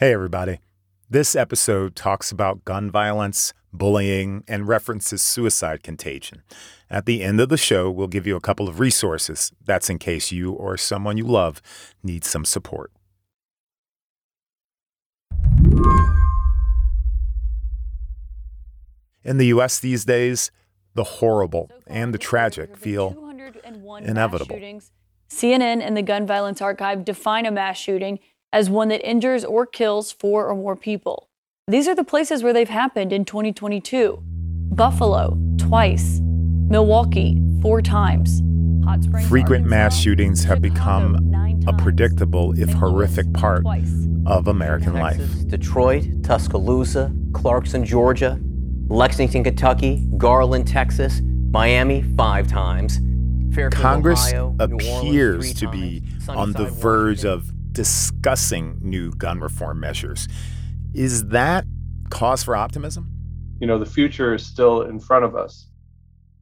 Hey everybody. This episode talks about gun violence, bullying, and references suicide contagion. At the end of the show, we'll give you a couple of resources. That's in case you or someone you love needs some support. In the U.S. these days, the horrible and the tragic feel inevitable. CNN and the Gun Violence Archive define a mass shooting as one that injures or kills 4 or more people. These are the places where they've happened in 2022. Buffalo, twice. Milwaukee, 4 times. Hot Springs, frequent mass shootings have become a predictable, if horrific, part of American life. Detroit, Tuscaloosa, Clarkson, Georgia, Lexington, Kentucky, Garland, Texas, Miami, 5 times. Congress appears to be on the verge of discussing new gun reform measures. Is that cause for optimism? You know, the future is still in front of us.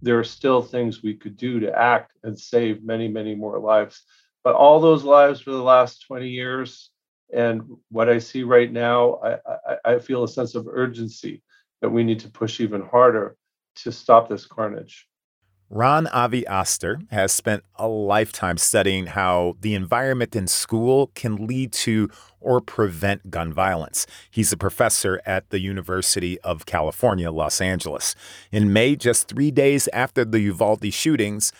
There are still things we could do to act and save many, many more lives. But all those lives for the last 20 years and what I see right now, I feel a sense of urgency that we need to push even harder to stop this carnage. Ron Avi Astor has spent a lifetime studying how the environment in school can lead to or prevent gun violence. He's a professor at the University of California, Los Angeles. In May, just 3 days after the Uvalde shootings,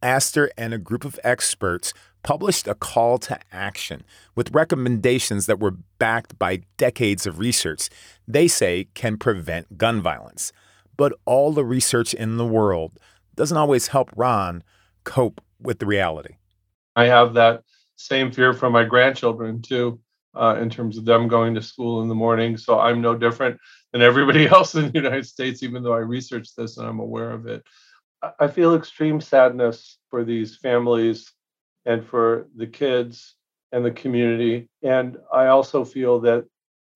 Astor and a group of experts published a call to action with recommendations that were backed by decades of research they say can prevent gun violence. But all the research in the world doesn't always help Ron cope with the reality. I have that same fear for my grandchildren, too, in terms of them going to school in the morning. So I'm no different than everybody else in the United States, even though I researched this and I'm aware of it. I feel extreme sadness for these families and for the kids and the community. And I also feel that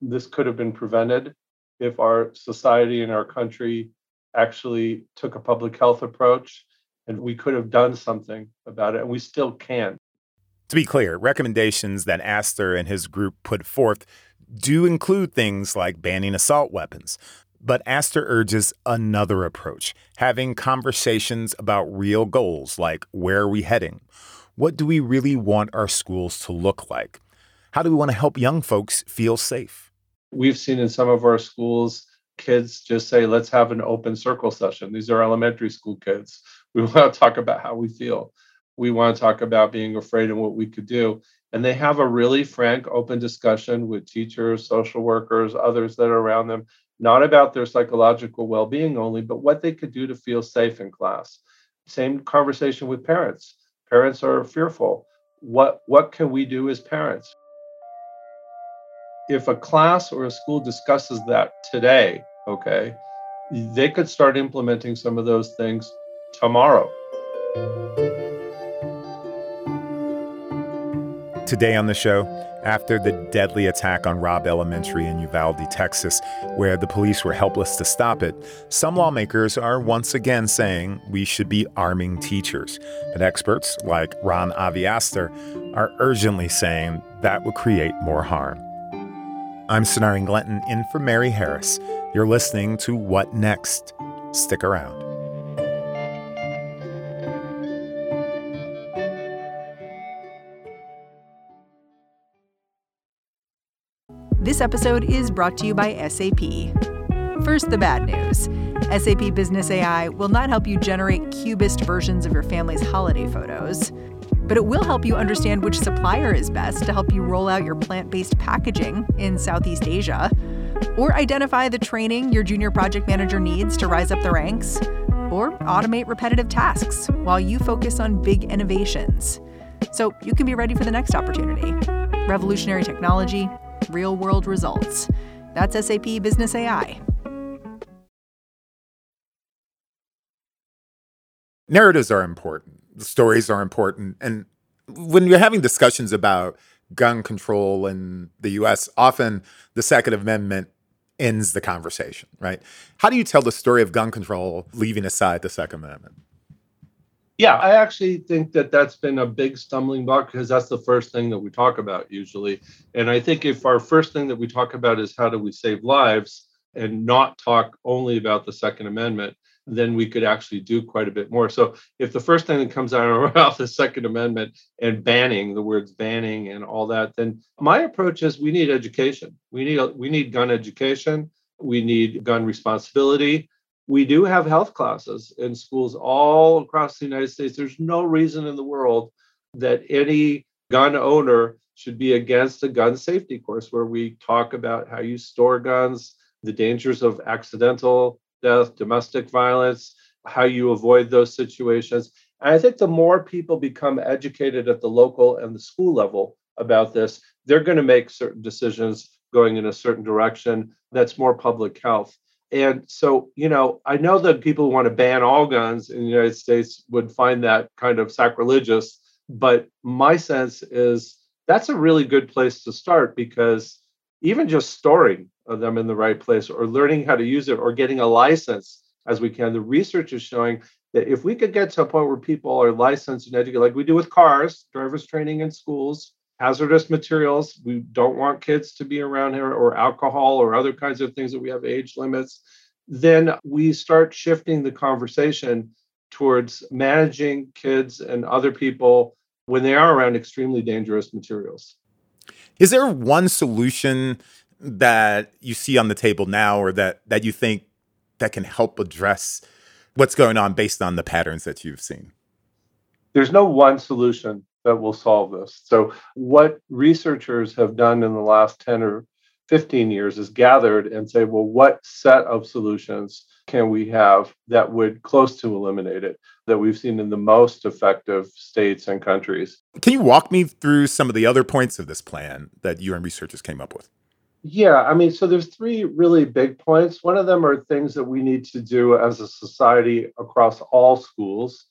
this could have been prevented if our society and our country actually took a public health approach, and we could have done something about it, and we still can. To be clear, recommendations that Astor and his group put forth do include things like banning assault weapons. But Astor urges another approach, having conversations about real goals, like where are we heading? What do we really want our schools to look like? How do we want to help young folks feel safe? We've seen in some of our schools kids just say, let's have an open circle session. These are elementary school kids. We want to talk about how we feel. We want to talk about being afraid and what we could do. And they have a really frank, open discussion with teachers, social workers, others that are around them, not about their psychological well-being only, but what they could do to feel safe in class. Same conversation with parents. Parents are fearful. What can we do as parents? If a class or a school discusses that today, okay, they could start implementing some of those things tomorrow. Today on the show, after the deadly attack on Robb Elementary in Uvalde, Texas, where the police were helpless to stop it, some lawmakers are once again saying we should be arming teachers. But experts like Ron Avi Astor are urgently saying that would create more harm. I'm Sunari Glinton in for Mary Harris. You're listening to What Next? Stick around. This episode is brought to you by SAP. First, the bad news. SAP Business AI will not help you generate cubist versions of your family's holiday photos. But it will help you understand which supplier is best to help you roll out your plant-based packaging in Southeast Asia, or identify the training your junior project manager needs to rise up the ranks, or automate repetitive tasks while you focus on big innovations, so you can be ready for the next opportunity. revolutionary technology, real-world results. That's SAP Business AI. Narratives are important. Stories are important. And when you're having discussions about gun control in the U.S., often the Second Amendment ends the conversation, right? How do you tell the story of gun control, leaving aside the Second Amendment? Yeah, I actually think that that's been a big stumbling block because that's the first thing that we talk about usually. And I think if our first thing that we talk about is how do we save lives and not talk only about the Second Amendment, then we could actually do quite a bit more. So if the first thing that comes out of our mouth is Second Amendment and banning, the words banning and all that, then my approach is we need education. We need gun education. We need gun responsibility. We do have health classes in schools all across the United States. There's no reason in the world that any gun owner should be against a gun safety course where we talk about how you store guns, the dangers of accidental death, domestic violence, how you avoid those situations. And I think the more people become educated at the local and the school level about this, they're going to make certain decisions going in a certain direction that's more public health. And so, you know, I know that people who want to ban all guns in the United States would find that kind of sacrilegious, but my sense is that's a really good place to start because even just storing of them in the right place or learning how to use it or getting a license as we can. The research is showing that if we could get to a point where people are licensed and educated, like we do with cars, driver's training in schools, hazardous materials, we don't want kids to be around here or alcohol or other kinds of things that we have age limits, then we start shifting the conversation towards managing kids and other people when they are around extremely dangerous materials. Is there one solution that you see on the table now or that you think that can help address what's going on based on the patterns that you've seen? There's no one solution that will solve this. So what researchers have done in the last 10 or 15 years is gathered and say, well, what set of solutions can we have that would close to eliminate it, that we've seen in the most effective states and countries? Can you walk me through some of the other points of this plan that you and researchers came up with? Yeah, I mean, so there's three really big points. One of them are things that we need to do as a society across all schools.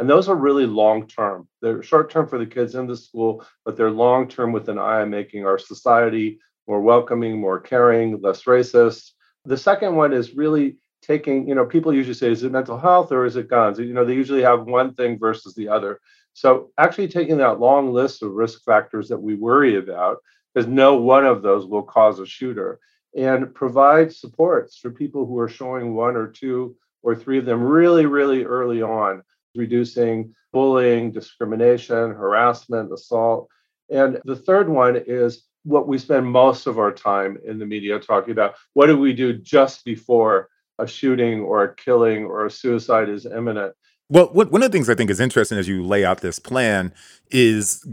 And those are really long-term. They're short-term for the kids in the school, but they're long-term with an eye on making our society more welcoming, more caring, less racist. The second one is really taking, you know, people usually say, is it mental health or is it guns? You know, they usually have one thing versus the other. So actually taking that long list of risk factors that we worry about, because no one of those will cause a shooter, and provide supports for people who are showing one or two or three of them really, really early on, reducing bullying, discrimination, harassment, assault. And the third one is what we spend most of our time in the media talking about. What do we do just before a shooting or a killing or a suicide is imminent? Well, one of the things I think is interesting as you lay out this plan is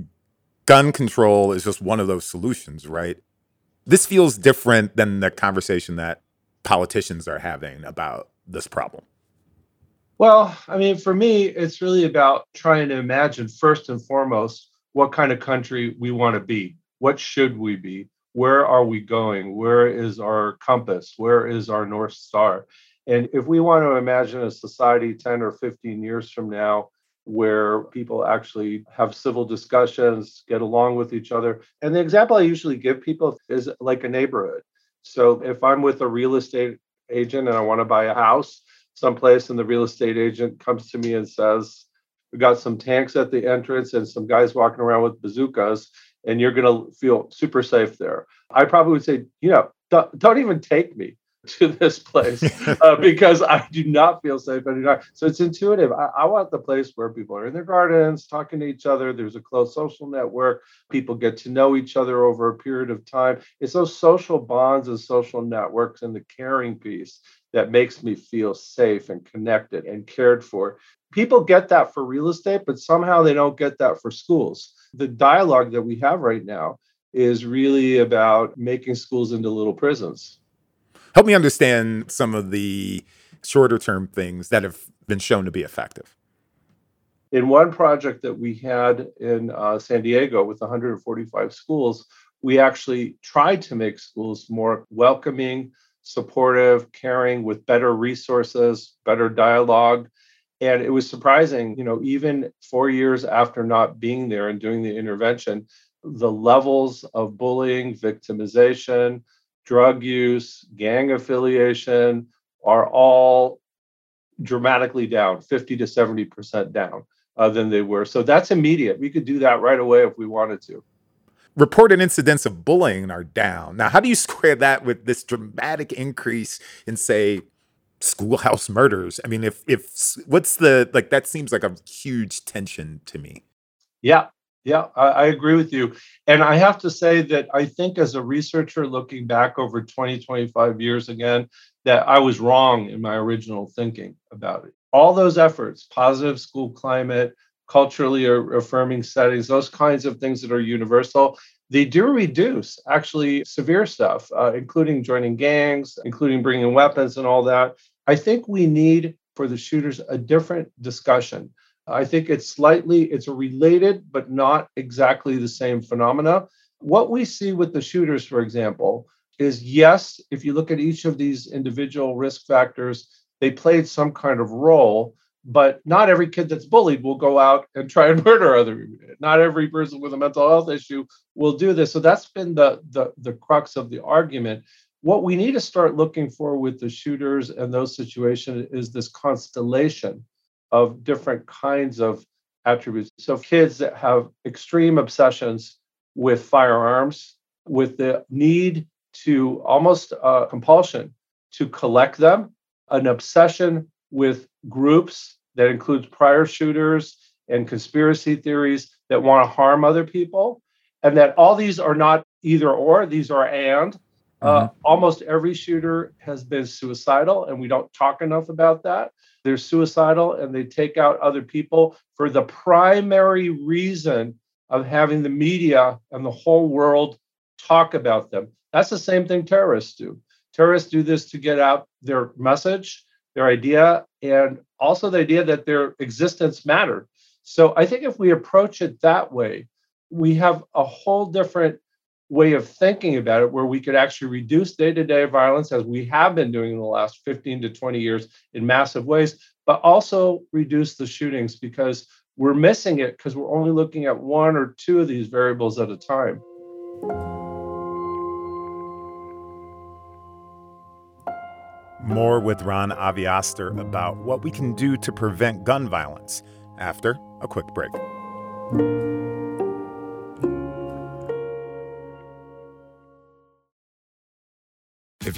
gun control is just one of those solutions, right? This feels different than the conversation that politicians are having about this problem. Well, I mean, for me, it's really about trying to imagine first and foremost what kind of country we want to be. What should we be? Where are we going? Where is our compass? Where is our North Star? And if we want to imagine a society 10 or 15 years from now, where people actually have civil discussions, get along with each other. And the example I usually give people is like a neighborhood. So if I'm with a real estate agent and I want to buy a house someplace and the real estate agent comes to me and says, we got some tanks at the entrance and some guys walking around with bazookas and you're going to feel super safe there. I probably would say, you know, don't even take me to this place because I do not feel safe anymore. So it's intuitive. I want the place where people are in their gardens, talking to each other. There's a close social network. People get to know each other over a period of time. It's those social bonds and social networks and the caring piece that makes me feel safe and connected and cared for. People get that for real estate, but somehow they don't get that for schools. The dialogue that we have right now is really about making schools into little prisons. Help me understand some of the shorter term things that have been shown to be effective. In one project that we had in San Diego with 145 schools, we actually tried to make schools more welcoming, supportive, caring, with better resources, better dialogue. And it was surprising, you know, even 4 years after not being there and doing the intervention, the levels of bullying, victimization, drug use, gang affiliation are all dramatically down, 50 to 70% down than they were. So that's immediate. We could do that right away if we wanted to. Reported incidents of bullying are down. Now, how do you square that with this dramatic increase in, say, schoolhouse murders? I mean, if what's the, like, that seems like a huge tension to me. Yeah, I agree with you. And I have to say that I think as a researcher looking back over 20, 25 years again, that I was wrong in my original thinking about it. All those efforts, positive school climate, culturally affirming settings, those kinds of things that are universal, they do reduce actually severe stuff, including joining gangs, including bringing weapons and all that. I think we need for the shooters a different discussion. I think it's related, but not exactly the same phenomena. What we see with the shooters, for example, is yes, if you look at each of these individual risk factors, they played some kind of role, but not every kid that's bullied will go out and try and murder other people. Not every person with a mental health issue will do this. So that's been the crux of the argument. What we need to start looking for with the shooters and those situations is this constellation of different kinds of attributes. So kids that have extreme obsessions with firearms, with the need to almost compulsion to collect them, an obsession with groups that includes prior shooters and conspiracy theories that want to harm other people, and that all these are not either or, these are and. Almost every shooter has been suicidal, and we don't talk enough about that. They're suicidal and they take out other people for the primary reason of having the media and the whole world talk about them. That's the same thing terrorists do. Terrorists do this to get out their message, their idea, and also the idea that their existence mattered. So I think if we approach it that way, we have a whole different way of thinking about it, where we could actually reduce day-to-day violence as we have been doing in the last 15 to 20 years in massive ways, but also reduce the shootings, because we're missing it because we're only looking at one or two of these variables at a time. More with Ron Avi Astor about what we can do to prevent gun violence after a quick break. If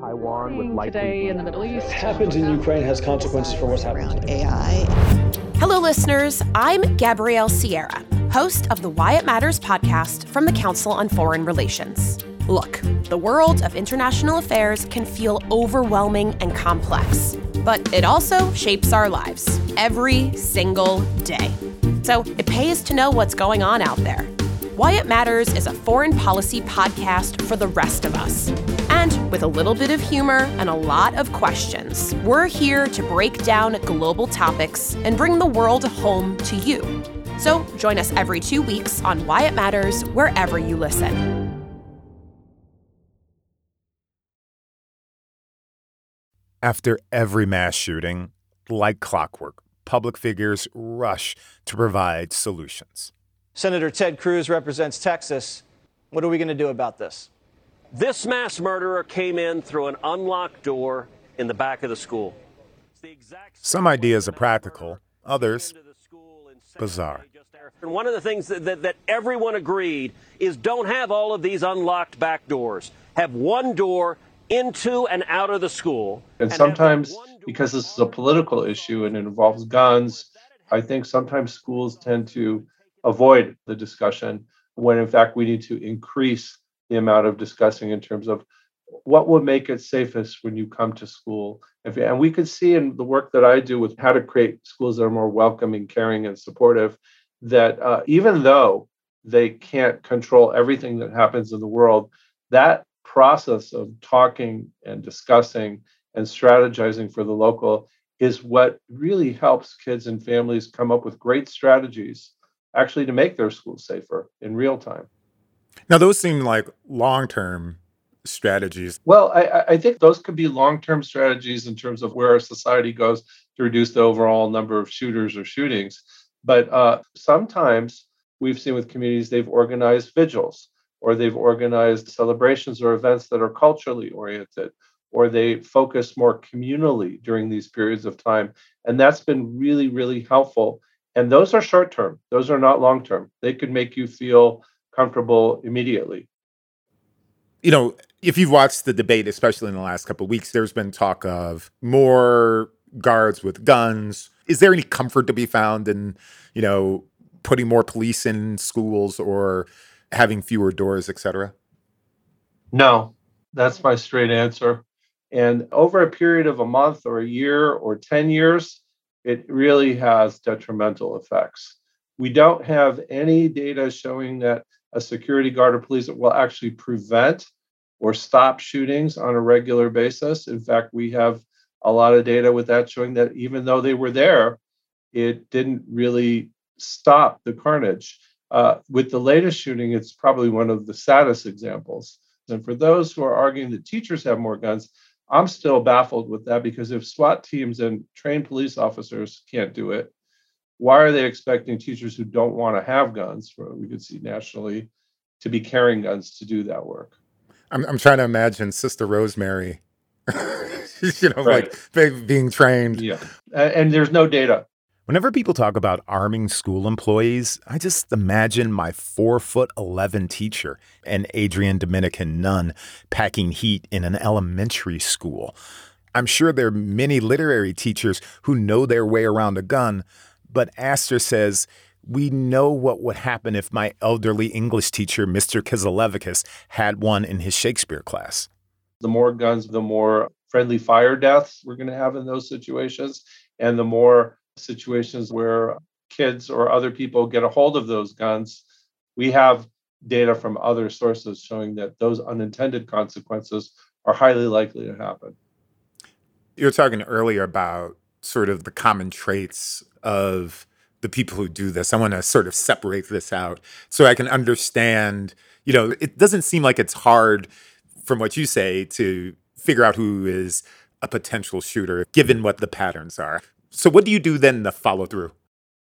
Taiwan with likely today in the Middle East. What happens in Ukraine has consequences for what's happening around AI. Hello, listeners. I'm Gabrielle Sierra, host of the Why It Matters podcast from the Council on Foreign Relations. Look, the world of international affairs can feel overwhelming and complex, but it also shapes our lives every single day. So it pays to know what's going on out there. Why It Matters is a foreign policy podcast for the rest of us. And with a little bit of humor and a lot of questions, we're here to break down global topics and bring the world home to you. So join us every 2 weeks on Why It Matters, wherever you listen. After every mass shooting, like clockwork, public figures rush to provide solutions. Senator Ted Cruz represents Texas. What are we going to do about this? This mass murderer came in through an unlocked door in the back of the school. Some ideas are practical, others bizarre. And one of the things that everyone agreed is don't have all of these unlocked back doors. Have one door into and out of the school. And sometimes, because this is a political issue and it involves guns, I think sometimes schools tend to avoid the discussion when, in fact, we need to increase the amount of discussing in terms of what will make it safest when you come to school. And we could see in the work that I do with how to create schools that are more welcoming, caring, and supportive, that even though they can't control everything that happens in the world, that process of talking and discussing and strategizing for the local is what really helps kids and families come up with great strategies actually to make their schools safer in real time. Now, those seem like long-term strategies. Well, I think those could be long-term strategies in terms of where our society goes to reduce the overall number of shooters or shootings. But sometimes we've seen with communities, they've organized vigils, or they've organized celebrations or events that are culturally oriented, or they focus more communally during these periods of time. And that's been really, really helpful. And those are short-term. Those are not long-term. They could make you feel comfortable immediately. You know, if you've watched the debate, especially in the last couple of weeks, there's been talk of more guards with guns. Is there any comfort to be found in, you know, putting more police in schools or having fewer doors, et cetera? No, that's my straight answer. And over a period of a month or a year or 10 years, it really has detrimental effects. We don't have any data showing that a security guard or police will actually prevent or stop shootings on a regular basis. In fact, we have a lot of data with that showing that even though they were there, it didn't really stop the carnage. With the latest shooting, it's probably one of the saddest examples. And for those who are arguing that teachers have more guns, I'm still baffled with that, because if SWAT teams and trained police officers can't do it, why are they expecting teachers who don't want to have guns, we could see nationally, to be carrying guns to do that work? I'm trying to imagine Sister Rosemary, you know, right, like being trained. Yeah, and there's no data. Whenever people talk about arming school employees, I just imagine my 4'11" teacher, an Adrian Dominican nun, packing heat in an elementary school. I'm sure there are many literary teachers who know their way around a gun, but Astor says, we know what would happen if my elderly English teacher, Mr. Kizalevicus, had one in his Shakespeare class. The more guns, the more friendly fire deaths we're going to have in those situations, and the more situations where kids or other people get a hold of those guns. We have data from other sources showing that those unintended consequences are highly likely to happen. You were talking earlier about sort of the common traits of the people who do this. I want to sort of separate this out so I can understand, you know, it doesn't seem like it's hard from what you say to figure out who is a potential shooter, given what the patterns are. So what do you do then to follow through?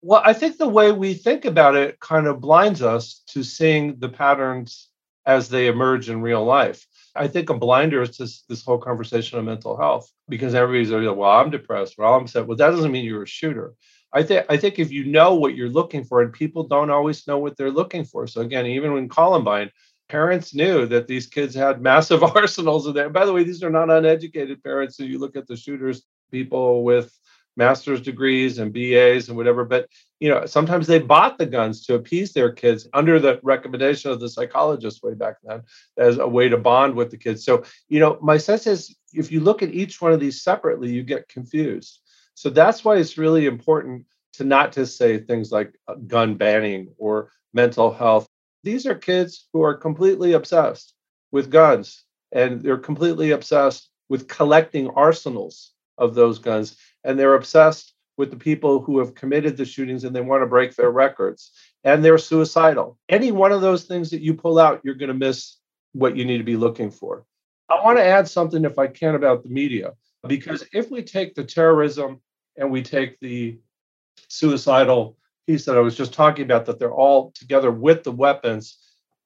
Well, I think the way we think about it kind of blinds us to seeing the patterns as they emerge in real life. I think a blinder is just this whole conversation of mental health, because everybody's like, well, I'm depressed, well, I'm upset. Well, that doesn't mean you're a shooter. I think if you know what you're looking for, and people don't always know what they're looking for. So again, even when Columbine, parents knew that these kids had massive arsenals in there. By the way, these are not uneducated parents. So you look at the shooters, people with master's degrees and BAs and whatever. But, you know, sometimes they bought the guns to appease their kids under the recommendation of the psychologist way back then as a way to bond with the kids. So, you know, my sense is if you look at each one of these separately, you get confused. So that's why it's really important to not just say things like gun banning or mental health. These are kids who are completely obsessed with guns, and they're completely obsessed with collecting arsenals of those guns. And they're obsessed with the people who have committed the shootings, and they want to break their records, and they're suicidal. Any one of those things that you pull out, you're going to miss what you need to be looking for. I want to add something, if I can, about the media, because if we take the terrorism and we take the suicidal piece that I was just talking about, that they're all together with the weapons,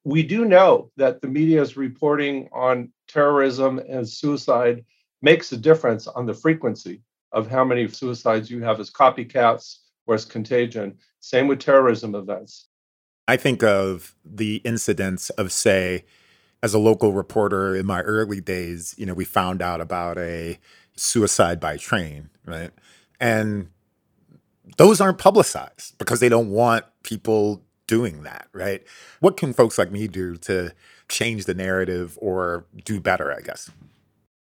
we do know that the media's reporting on terrorism and suicide makes a difference on the frequency of how many suicides you have as copycats or as contagion. Same with terrorism events. I think of the incidents of, say, as a local reporter in my early days, you know, we found out about a suicide by train, right? And those aren't publicized because they don't want people doing that, right? What can folks like me do to change the narrative or do better, I guess?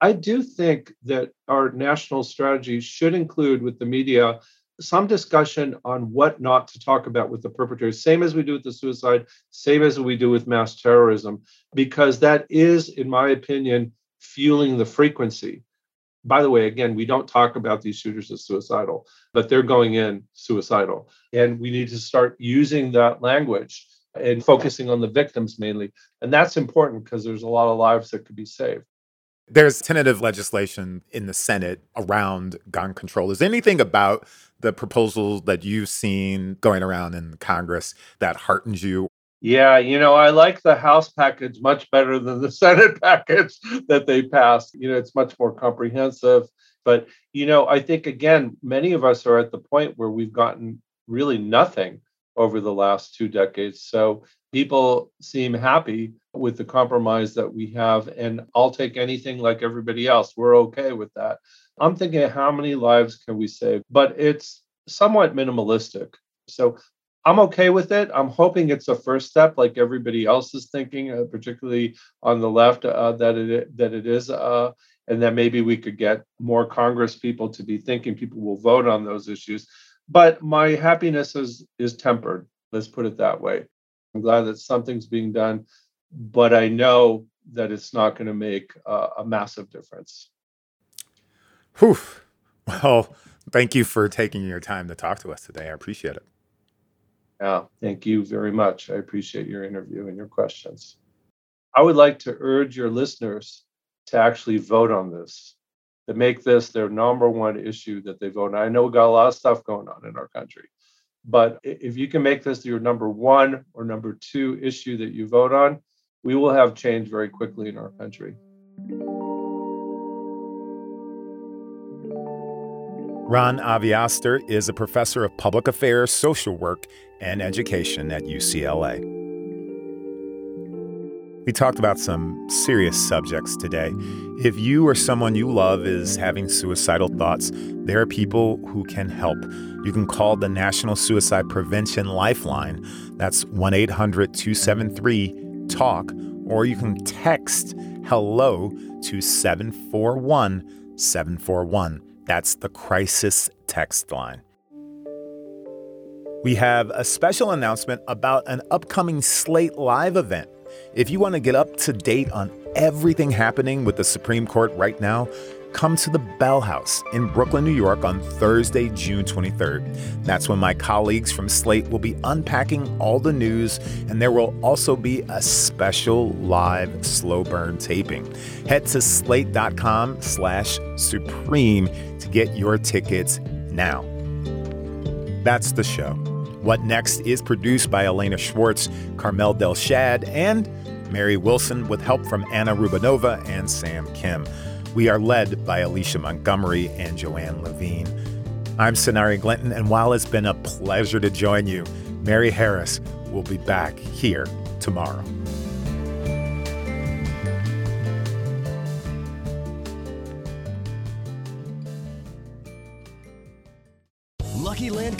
I do think that our national strategy should include with the media some discussion on what not to talk about with the perpetrators, same as we do with the suicide, same as we do with mass terrorism, because that is, in my opinion, fueling the frequency. By the way, again, we don't talk about these shooters as suicidal, but they're going in suicidal. And we need to start using that language and focusing on the victims mainly. And that's important because there's a lot of lives that could be saved. There's tentative legislation in the Senate around gun control. Is there anything about the proposals that you've seen going around in Congress that heartens you? Yeah, you know, I like the House package much better than the Senate package that they passed. You know, it's much more comprehensive. But, you know, I think, again, many of us are at the point where we've gotten really nothing over the last 2 decades. So people seem happy with the compromise that we have, and I'll take anything like everybody else. We're okay with that. I'm thinking, how many lives can we save? But it's somewhat minimalistic. So I'm okay with it. I'm hoping it's a first step, like everybody else is thinking, particularly on the left, that it is. And that maybe we could get more Congress people to be thinking. People will vote on those issues. But my happiness is tempered. Let's put it that way. I'm glad that something's being done, but I know that it's not going to make a massive difference. Whew. Well, thank you for taking your time to talk to us today. I appreciate it. Yeah, thank you very much. I appreciate your interview and your questions. I would like to urge your listeners to actually vote on this, to make this their number one issue that they vote on. I know we got a lot of stuff going on in our country, but if you can make this your number one or number two issue that you vote on, we will have change very quickly in our country. Ron Avi Astor is a professor of public affairs, social work, and education at UCLA. We talked about some serious subjects today. If you or someone you love is having suicidal thoughts, there are people who can help. You can call the National Suicide Prevention Lifeline. That's 1-800-273-TALK, or you can text HELLO to 741-741. That's the crisis text line. We have a special announcement about an upcoming Slate Live event. If you want to get up to date on everything happening with the Supreme Court right now, come to the Bell House in Brooklyn, New York on Thursday, June 23rd. That's when my colleagues from Slate will be unpacking all the news, and there will also be a special live slow burn taping. Head to slate.com/Supreme to get your tickets now. That's the show. What Next is produced by Elena Schwartz, Carmel Del Shad, and Mary Wilson with help from Anna Rubinova and Sam Kim. We are led by Alicia Montgomery and Joanne Levine. I'm Sunari Glinton, and while it's been a pleasure to join you, Mary Harris will be back here tomorrow. Lucky Land